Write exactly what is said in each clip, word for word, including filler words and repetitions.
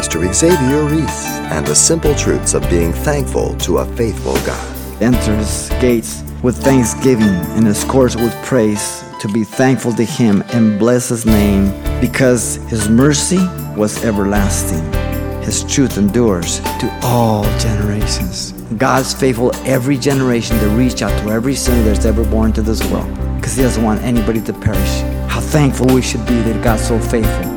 Pastor Xavier Reese and the simple truths of being thankful to a faithful God. Enter His gates with thanksgiving and His courts with praise, to be thankful to Him and bless His name, because His mercy was everlasting. His truth endures to all generations. God's faithful every generation to reach out to every sinner that's ever born to this world, because He doesn't want anybody to perish. How thankful we should be that God's so faithful.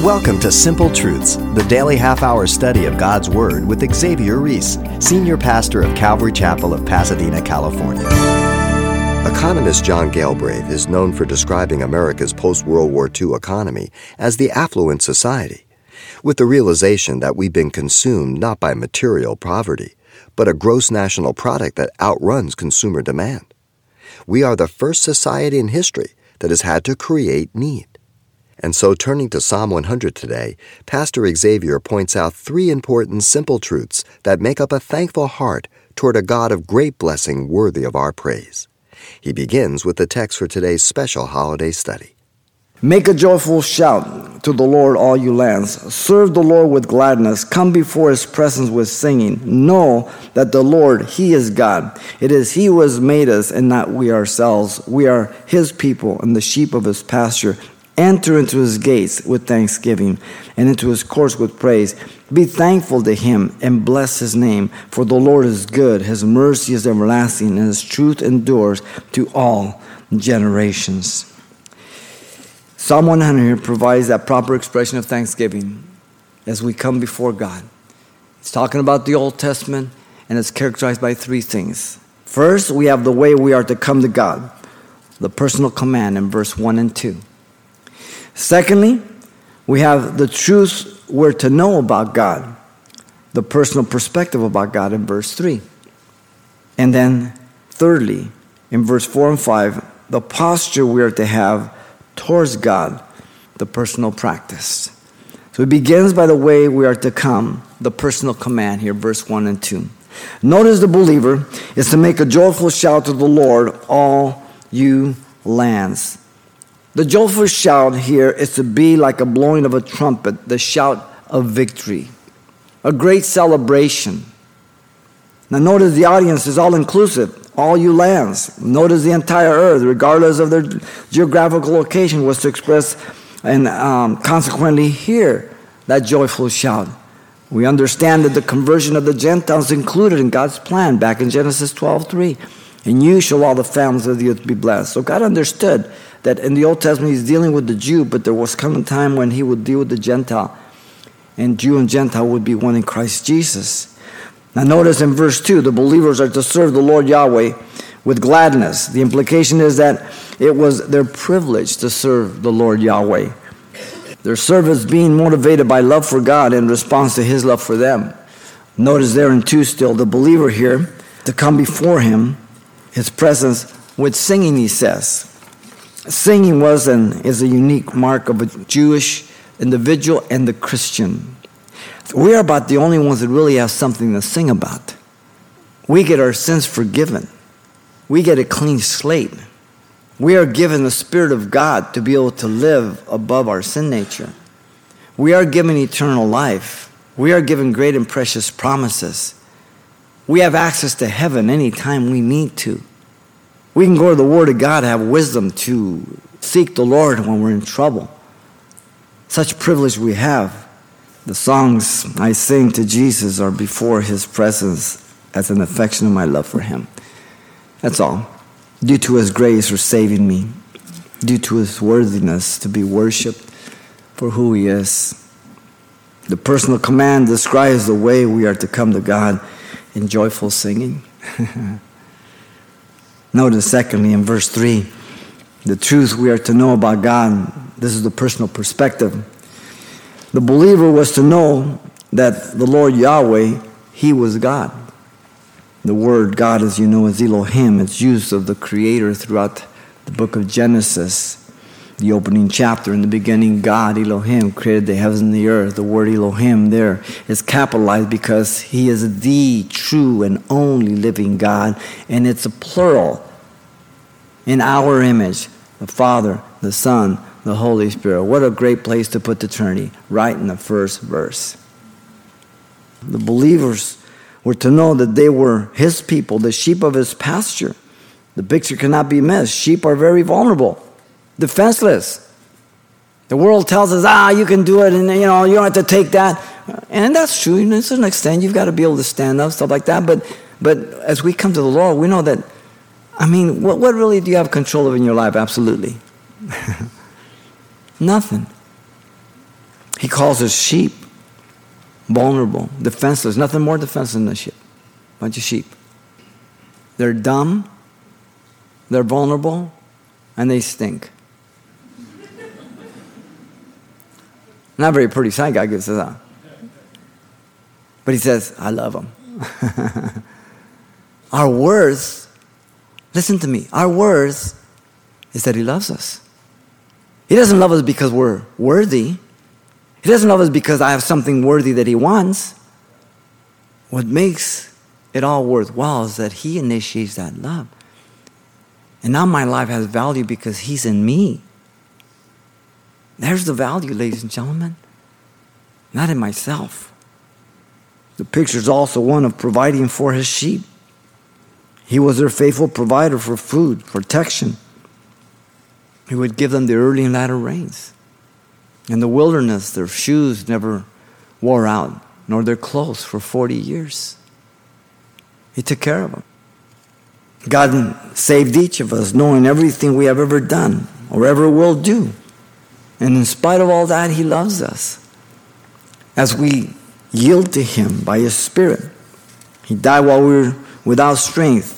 Welcome to Simple Truths, the daily half-hour study of God's Word with Xavier Reese, Senior Pastor of Calvary Chapel of Pasadena, California. Economist John Galbraith is known for describing America's post-World War Two economy as the affluent society, with the realization that we've been consumed not by material poverty, but a gross national product that outruns consumer demand. We are the first society in history that has had to create need. And so, turning to Psalm one hundred today, Pastor Xavier points out three important simple truths that make up a thankful heart toward a God of great blessing worthy of our praise. He begins with the text for today's special holiday study. Make a joyful shout to the Lord, all you lands. Serve the Lord with gladness. Come before His presence with singing. Know that the Lord, He is God. It is He who has made us and not we ourselves. We are His people and the sheep of His pasture. Enter into His gates with thanksgiving and into His courts with praise. Be thankful to Him and bless His name, for the Lord is good. His mercy is everlasting, and His truth endures to all generations. Psalm one hundred here provides that proper expression of thanksgiving as we come before God. It's talking about the Old Testament, and it's characterized by three things. First, we have the way we are to come to God, the personal command in verse one and two. Secondly, we have the truths we're to know about God, the personal perspective about God in verse three. And then thirdly, in verse four and five, the posture we are to have towards God, the personal practice. So it begins by the way we are to come, the personal command here, verse one and two. Notice the believer is to make a joyful shout to the Lord, all you lands. The joyful shout here is to be like a blowing of a trumpet, the shout of victory, a great celebration. Now notice the audience is all-inclusive, all you lands. Notice the entire earth, regardless of their geographical location, was to express and um, consequently hear that joyful shout. We understand that the conversion of the Gentiles included in God's plan back in Genesis twelve three. And you shall all the families of the earth be blessed. So God understood that in the Old Testament He's dealing with the Jew, but there was coming a time when He would deal with the Gentile. And Jew and Gentile would be one in Christ Jesus. Now notice in verse two, the believers are to serve the Lord Yahweh with gladness. The implication is that it was their privilege to serve the Lord Yahweh. Their service being motivated by love for God in response to His love for them. Notice there in two still, the believer here, to come before Him, His presence with singing, he says. Singing was and is a unique mark of a Jewish individual and the Christian. We are about the only ones that really have something to sing about. We get our sins forgiven. We get a clean slate. We are given the Spirit of God to be able to live above our sin nature. We are given eternal life. We are given great and precious promises. We have access to heaven anytime we need to. We can go to the Word of God to have wisdom to seek the Lord when we're in trouble. Such privilege we have. The songs I sing to Jesus are before His presence as an affection of my love for Him. That's all. Due to His grace for saving me. Due to His worthiness to be worshipped for who He is. The personal command describes the way we are to come to God in joyful singing. Notice secondly in verse three, the truth we are to know about God. This is the personal perspective. The believer was to know that the Lord Yahweh, He was God. The word God, as you know, is Elohim. It's used of the Creator throughout the book of Genesis, the opening chapter. In the beginning, God, Elohim, created the heavens and the earth. The word Elohim there is capitalized because He is the true and only living God, and it's a plural in our image, the Father, the Son, the Holy Spirit. What a great place to put the Trinity, right in the first verse. The believers were to know that they were his people, the sheep of his pasture. The picture cannot be missed. Sheep are very vulnerable, defenseless. The world tells us, ah, you can do it, and you know you don't have to take that. And that's true, and to an extent. You've got to be able to stand up, stuff like that. But but as we come to the Lord, we know that, I mean, what, what really do you have control of in your life? Absolutely. Nothing. He calls us sheep. Vulnerable, defenseless. Nothing more defenseless than a sheep. Bunch of sheep. They're dumb, they're vulnerable, and they stink. Not very pretty sight, God gives us that. But he says, I love them. Our worth, listen to me, our worth is that he loves us. He doesn't love us because we're worthy. He doesn't love us because I have something worthy that he wants. What makes it all worthwhile is that he initiates that love. And now my life has value because he's in me. There's the value, ladies and gentlemen. Not in myself. The picture is also one of providing for his sheep. He was their faithful provider for food, protection. He would give them the early and latter rains. In the wilderness, their shoes never wore out, nor their clothes for forty years. He took care of them. God saved each of us, knowing everything we have ever done or ever will do. And in spite of all that, he loves us. As we yield to him by his Spirit, he died while we were without strength.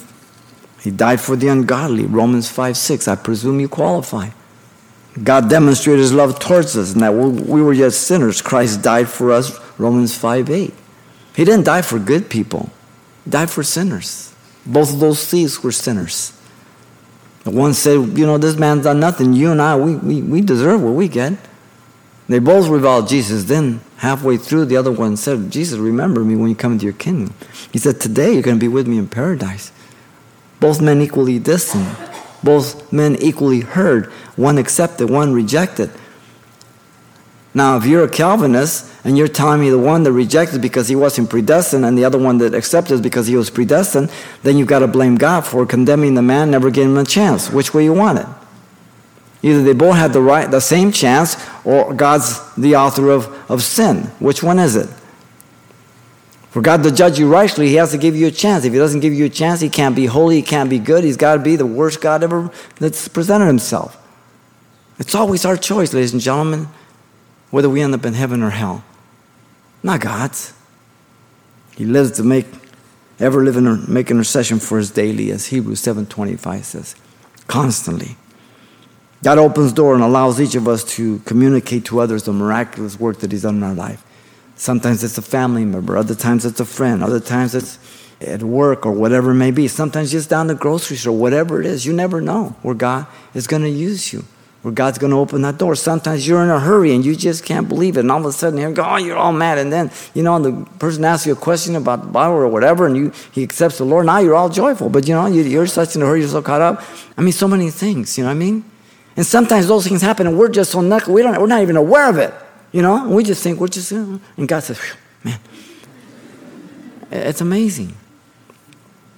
He died for the ungodly. Romans five six, I presume you qualify. God demonstrated his love towards us, and that we were yet sinners, Christ died for us, Romans five eight. He didn't die for good people. He died for sinners. Both of those thieves were sinners. The one said, you know, this man's done nothing. You and I, we, we, we deserve what we get. They both reviled Jesus. Then, halfway through, the other one said, Jesus, remember me when you come into your kingdom. He said, today you're going to be with me in paradise. Both men equally distant. Both men equally heard, one accepted, one rejected. Now, if you're a Calvinist and you're telling me the one that rejected because he wasn't predestined and the other one that accepted because he was predestined, then you've got to blame God for condemning the man, never giving him a chance. Which way you want it? Either they both had the right, the same chance, or God's the author of, of sin. Which one is it? For God to judge you rightly, he has to give you a chance. If he doesn't give you a chance, he can't be holy, he can't be good. He's got to be the worst God ever that's presented himself. It's always our choice, ladies and gentlemen, whether we end up in heaven or hell. Not God's. He lives to make, ever live and make intercession for us daily, as Hebrews seven twenty-five says, constantly. God opens door and allows each of us to communicate to others the miraculous work that he's done in our life. Sometimes it's a family member. Other times it's a friend. Other times it's at work or whatever it may be. Sometimes just down the grocery store, whatever it is. You never know where God is going to use you, where God's going to open that door. Sometimes you're in a hurry and you just can't believe it. And all of a sudden, you go, oh, you're all mad. And then, you know, the person asks you a question about the Bible or whatever, and you he accepts the Lord. Now you're all joyful. But, you know, you, you're such in a hurry. You're so caught up. I mean, so many things, you know what I mean? And sometimes those things happen, and we're just so knuckle. We don't, we're not even aware of it. You know, we just think we're just, you know, and God says, man, it's amazing.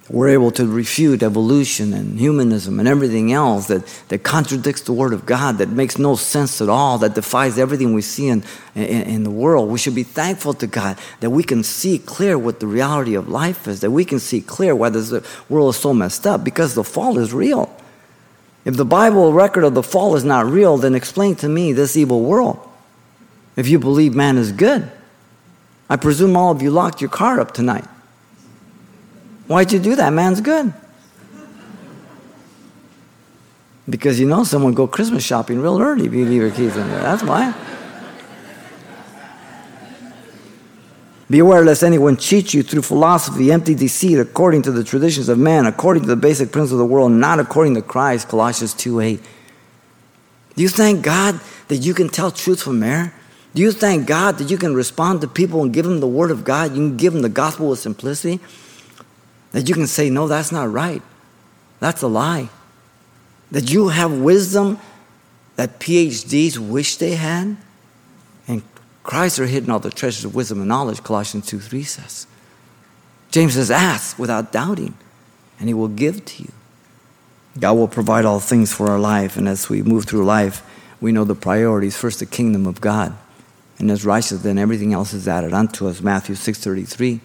We're able to refute evolution and humanism and everything else that, that contradicts the Word of God, that makes no sense at all, that defies everything we see in, in, in the world. We should be thankful to God that we can see clear what the reality of life is, that we can see clear why this world is so messed up, because the fall is real. If the Bible record of the fall is not real, then explain to me this evil world. If you believe man is good, I presume all of you locked your car up tonight. Why'd you do that? Man's good. Because you know someone go Christmas shopping real early if you leave your keys in there. That's why. Beware lest anyone cheat you through philosophy, empty deceit, according to the traditions of man, according to the basic principles of the world, not according to Christ, Colossians two eight. Do you thank God that you can tell truth from error? Do you thank God that you can respond to people and give them the Word of God? You can give them the gospel with simplicity? That you can say, no, that's not right. That's a lie. that you have wisdom that P H Ds wish they had? In Christ are hidden all the treasures of wisdom and knowledge, Colossians two three says. James says, ask without doubting, and he will give to you. God will provide all things for our life, and as we move through life, we know the priorities. First, the kingdom of God, and his righteousness, then everything else is added unto us, Matthew six thirty-three.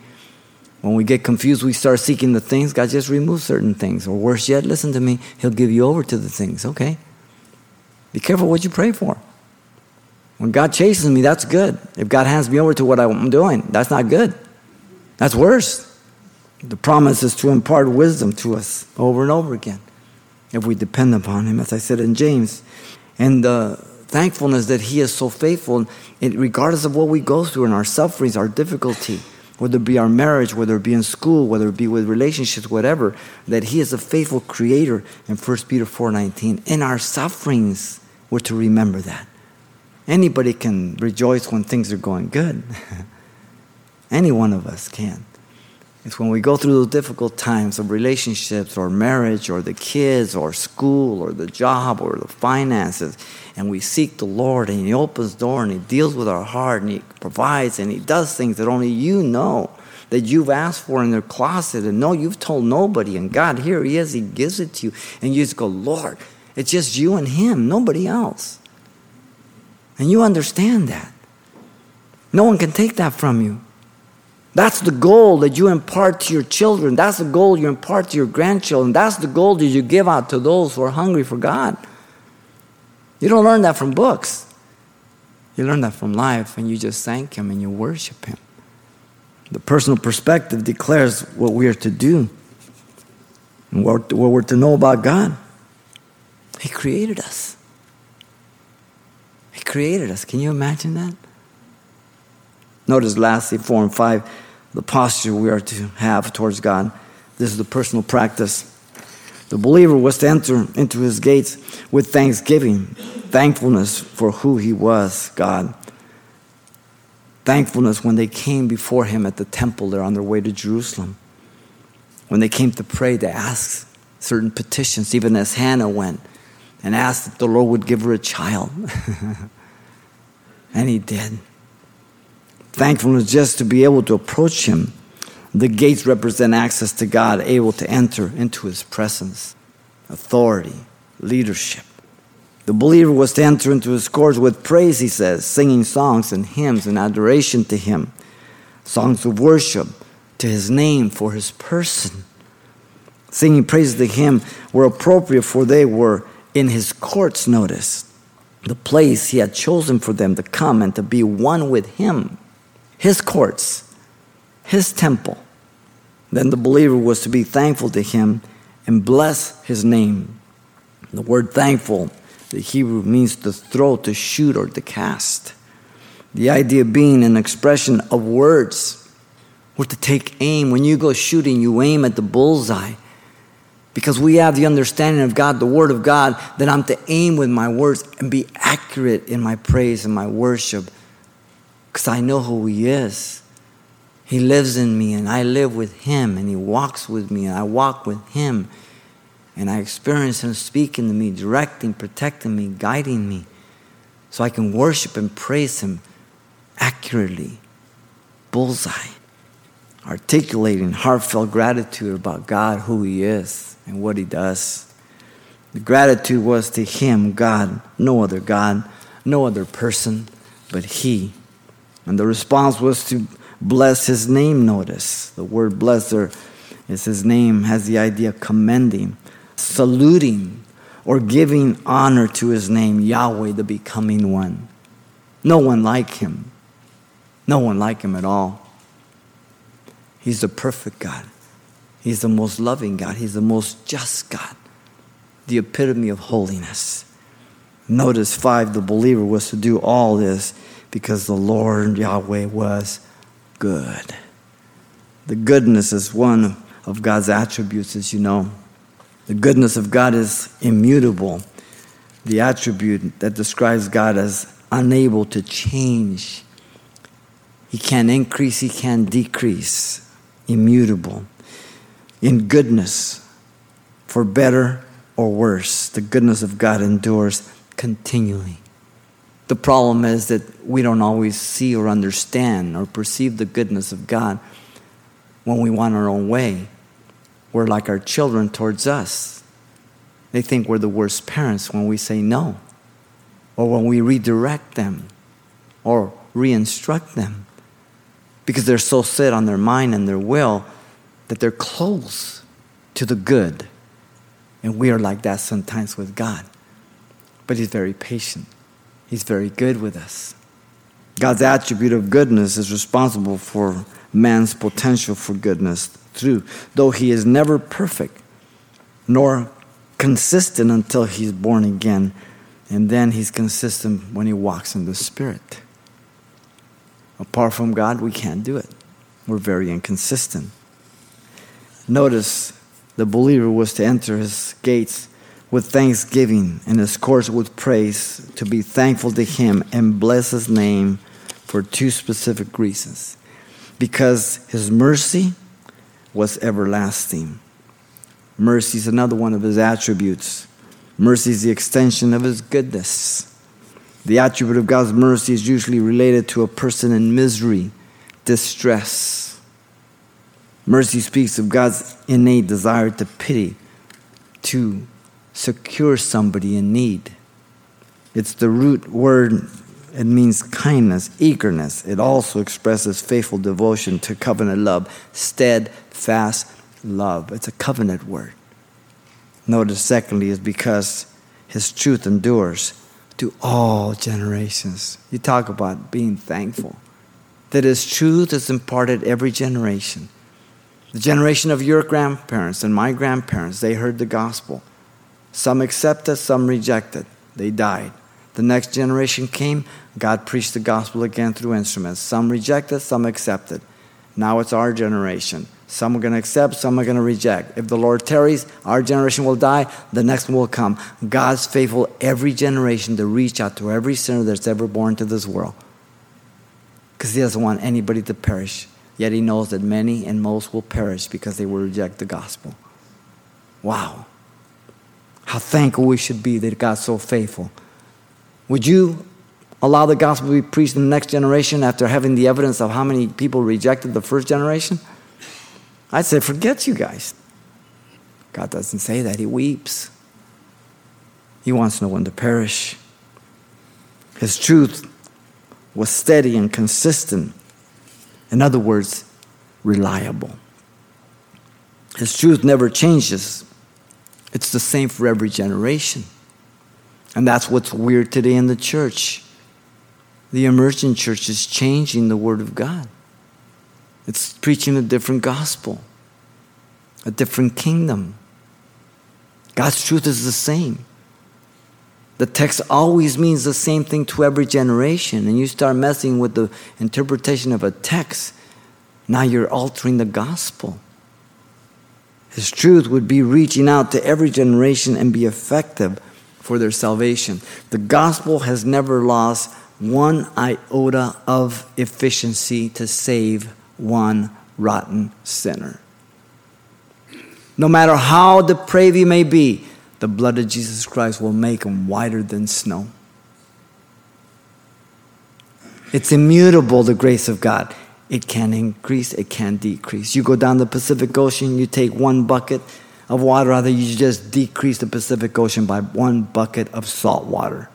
When we get confused, we start seeking the things. God just removes certain things. Or worse yet, listen to me, he'll give you over to the things, okay? Be careful what you pray for. When God chases me, that's good. If God hands me over to what I'm doing, that's not good. That's worse. The promise is to impart wisdom to us over and over again if we depend upon him, as I said in James. And the thankfulness that he is so faithful, regardless of what we go through in our sufferings, our difficulty, whether it be our marriage, whether it be in school, whether it be with relationships, whatever, that he is a faithful creator in First Peter four nineteen. In our sufferings, we're to remember that. Anybody can rejoice when things are going good. Any one of us can. It's when we go through those difficult times of relationships or marriage or the kids or school or the job or the finances, and we seek the Lord and he opens the door and he deals with our heart and he provides and he does things that only you know that you've asked for in their closet and no, you've told nobody, and God, here he is, he gives it to you, and you just go, Lord, it's just you and him, nobody else. And you understand that. No one can take that from you. That's the goal that you impart to your children. That's the goal you impart to your grandchildren. That's the goal that you give out to those who are hungry for God. You don't learn that from books. You learn that from life, and you just thank him and you worship him. The personal perspective declares what we are to do and what we're to know about God. He created us. He created us. Can you imagine that? Notice lastly, four and five, the posture we are to have towards God. This is the personal practice. The believer was to enter into his gates with thanksgiving, thankfulness for who he was, God. Thankfulness when they came before him at the temple there on their way to Jerusalem. When they came to pray, they asked certain petitions, even as Hannah went and asked that the Lord would give her a child. And he did. Thankfulness just to be able to approach him. The gates represent access to God, able to enter into his presence, authority, leadership. The believer was to enter into his courts with praise, he says, singing songs and hymns and adoration to him, songs of worship to his name for his person. Singing praises to him were appropriate, for they were in his courts, notice, the place he had chosen for them to come and to be one with him. His courts, his temple. Then the believer was to be thankful to him and bless his name. The word thankful, the Hebrew, means to throw, to shoot, or to cast. The idea being an expression of words. We're to take aim. When you go shooting, you aim at the bullseye. Because we have the understanding of God, the Word of God, that I'm to aim with my words and be accurate in my praise and my worship. Because I know who he is. He lives in me and I live with him, and he walks with me and I walk with him, and I experience him speaking to me, directing, protecting me, guiding me, so I can worship and praise him accurately, bullseye, articulating heartfelt gratitude about God, who he is and what he does. The gratitude was to him, God, no other God, no other person but he. And the response was to bless his name, notice. The word blesser is his name, has the idea of commending, saluting, or giving honor to his name, Yahweh, the becoming one. No one like him. No one like him at all. He's the perfect God. He's the most loving God. He's the most just God. The epitome of holiness. Notice five, the believer was to do all this because the Lord Yahweh was good. The goodness is one of God's attributes, as you know. The goodness of God is immutable. The attribute that describes God as unable to change. He can't increase, he can't decrease. Immutable. In goodness, for better or worse. The goodness of God endures continually. The problem is that we don't always see or understand or perceive the goodness of God when we want our own way. We're like our children towards us. They think we're the worst parents when we say no, or when we redirect them or re-instruct them, because they're so set on their mind and their will that they're close to the good. And we are like that sometimes with God. But he's very patient. He's very good with us. God's attribute of goodness is responsible for man's potential for goodness too, though he is never perfect nor consistent until he's born again. And then he's consistent when he walks in the Spirit. Apart from God, we can't do it. We're very inconsistent. Notice the believer was to enter his gates with thanksgiving and his courts with praise, to be thankful to him and bless his name for two specific reasons. Because his mercy was everlasting. Mercy is another one of his attributes. Mercy is the extension of his goodness. The attribute of God's mercy is usually related to a person in misery, distress. Mercy speaks of God's innate desire to pity, to secure somebody in need. It's the root word. It means kindness, eagerness. It also expresses faithful devotion to covenant love, steadfast love. It's a covenant word. Notice, secondly, is because his truth endures to all generations. You talk about being thankful that his truth is imparted every generation. The generation of your grandparents and my grandparents, they heard the gospel. Some accepted, some rejected. They died. The next generation came, God preached the gospel again through instruments. Some rejected, some accepted. Now it's our generation. Some are going to accept, some are going to reject. If the Lord tarries, our generation will die, the next one will come. God's faithful every generation to reach out to every sinner that's ever born to this world. Because he doesn't want anybody to perish. Yet he knows that many and most will perish because they will reject the gospel. Wow. How thankful we should be that God's so faithful. Would you allow the gospel to be preached in the next generation after having the evidence of how many people rejected the first generation? I'd say, forget you guys. God doesn't say that. He weeps. He wants no one to perish. His truth was steady and consistent. In other words, reliable. His truth never changes. It's the same for every generation. And that's what's weird today in the church. The emergent church is changing the Word of God. It's preaching a different gospel, a different kingdom. God's truth is the same. The text always means the same thing to every generation. And you start messing with the interpretation of a text, now you're altering the gospel. His truth would be reaching out to every generation and be effective for their salvation. The gospel has never lost one iota of efficiency to save one rotten sinner. No matter how depraved he may be, the blood of Jesus Christ will make him whiter than snow. It's immutable, the grace of God. It can increase, it can decrease. You go down the Pacific Ocean, you take one bucket of water, rather you just decrease the Pacific Ocean by one bucket of salt water.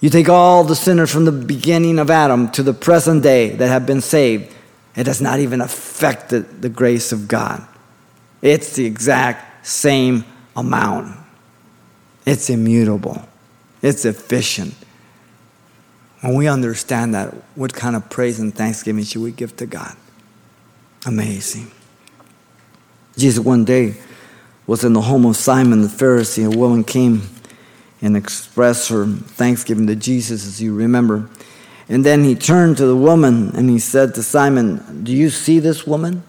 You take all the sinners from the beginning of Adam to the present day that have been saved, it has not even affected the grace of God. It's the exact same amount. It's immutable. It's efficient. When we understand that, what kind of praise and thanksgiving should we give to God? Amazing. Jesus one day was in the home of Simon the Pharisee. A woman came and expressed her thanksgiving to Jesus, as you remember. And then he turned to the woman and he said to Simon, "Do you see this woman?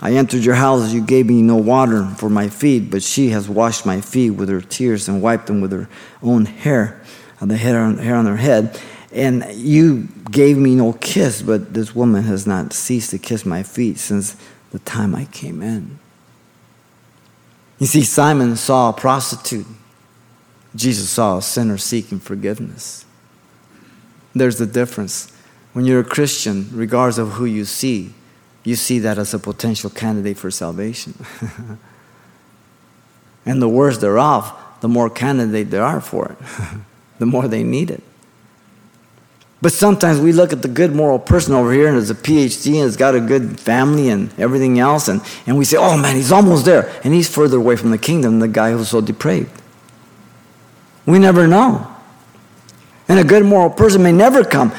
I entered your house, you gave me no water for my feet, but she has washed my feet with her tears and wiped them with her own hair, the hair on her head. And you gave me no kiss, but this woman has not ceased to kiss my feet since the time I came in." You see, Simon saw a prostitute. Jesus saw a sinner seeking forgiveness. There's the difference. When you're a Christian, regardless of who you see, you see that as a potential candidate for salvation. And the worse they're off, the more candidate they are for it. The more they need it. But sometimes we look at the good moral person over here and has a P H D and has got a good family and everything else, and, and we say, oh man, he's almost there. And he's further away from the kingdom than the guy who's so depraved. We never know. And a good moral person may never come.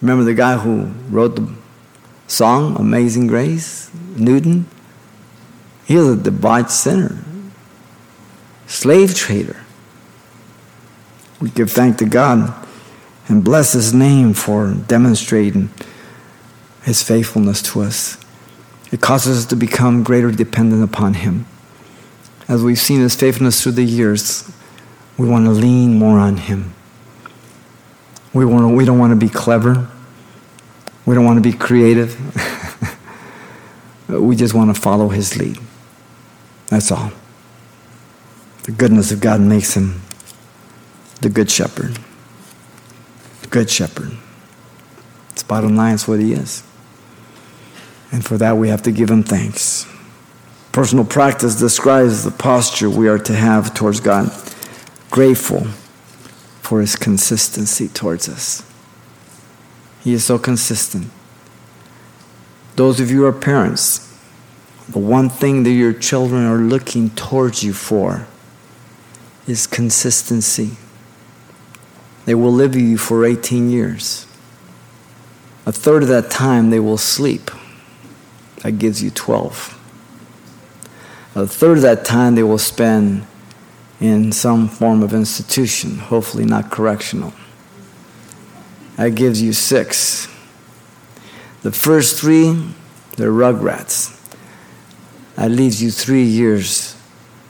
Remember the guy who wrote the song, Amazing Grace, Newton? He was a debauched sinner, slave trader. We give thanks to God and bless his name for demonstrating his faithfulness to us. It causes us to become greater dependent upon him. As we've seen his faithfulness through the years, we want to lean more on him. We want to, we don't want to be clever. We don't want to be creative. We just want to follow his lead. That's all. The goodness of God makes him the good shepherd. Good shepherd. It's bottom line, it's what he is. And for that we have to give him thanks. Personal practice describes the posture we are to have towards God, grateful for his consistency towards us. He is so consistent. Those of you who are parents, the one thing that your children are looking towards you for is consistency. They will live with you for eighteen years. A third of that time they will sleep. That gives you twelve. A third of that time they will spend in some form of institution, hopefully not correctional. That gives you six. The first three, they're rugrats. That leaves you three years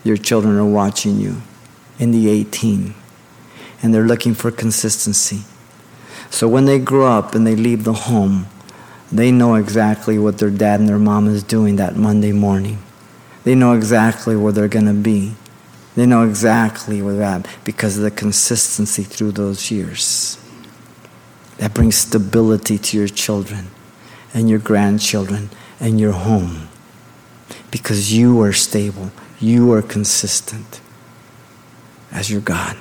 your children are watching you in the eighteen. And they're looking for consistency. So when they grow up and they leave the home, they know exactly what their dad and their mom is doing that Monday morning. They know exactly where they're going to be. They know exactly where they're at because of the consistency through those years. That brings stability to your children and your grandchildren and your home because you are stable. You are consistent as your God.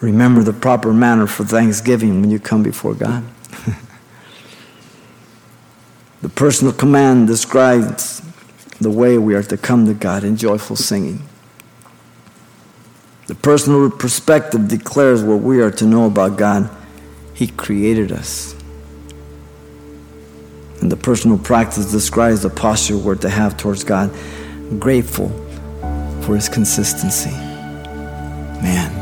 Remember the proper manner for thanksgiving when you come before God. The personal command describes the way we are to come to God in joyful singing. The personal perspective declares what we are to know about God. He created us. And the personal practice describes the posture we're to have towards God, grateful for his consistency. Man.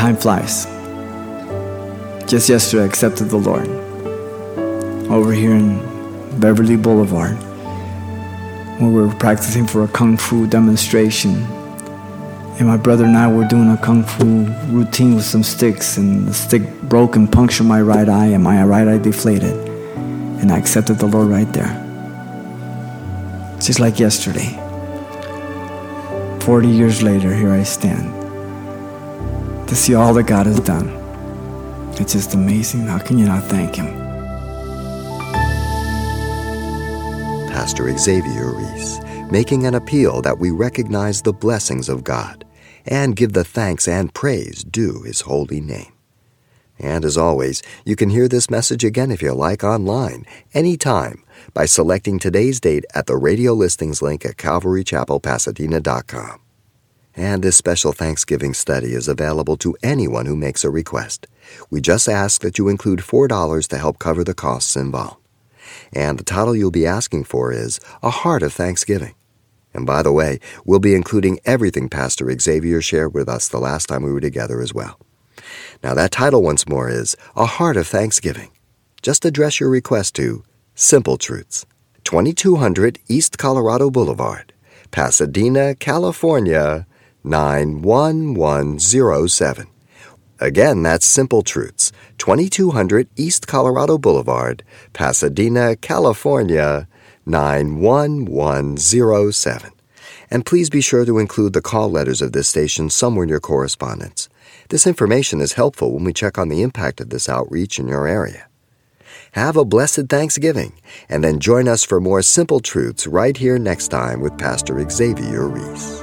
Time flies. Just yesterday I accepted the Lord over here in Beverly Boulevard. We were practicing for a Kung Fu demonstration, and my brother and I were doing a Kung Fu routine with some sticks, and the stick broke and punctured my right eye, and my right eye deflated, and I accepted the Lord right there. Just like yesterday. forty years later, here I stand. To see all that God has done. It's just amazing. How can you not thank him? Pastor Xavier Reese, making an appeal that we recognize the blessings of God and give the thanks and praise due his holy name. And as always, you can hear this message again if you like online, anytime, by selecting today's date at the radio listings link at calvary chapel pasadena dot com. And this special Thanksgiving study is available to anyone who makes a request. We just ask that you include four dollars to help cover the costs involved. And the title you'll be asking for is A Heart of Thanksgiving. And by the way, we'll be including everything Pastor Xavier shared with us the last time we were together as well. Now that title once more is A Heart of Thanksgiving. Just address your request to Simple Truths, twenty-two hundred East Colorado Boulevard, Pasadena, California, nine one one zero seven. Again, that's Simple Truths, twenty-two hundred East Colorado Boulevard, Pasadena, California, nine one one zero seven. And please be sure to include the call letters of this station somewhere in your correspondence. This information is helpful when we check on the impact of this outreach in your area. Have a blessed Thanksgiving, and then join us for more Simple Truths right here next time with Pastor Xavier Reese.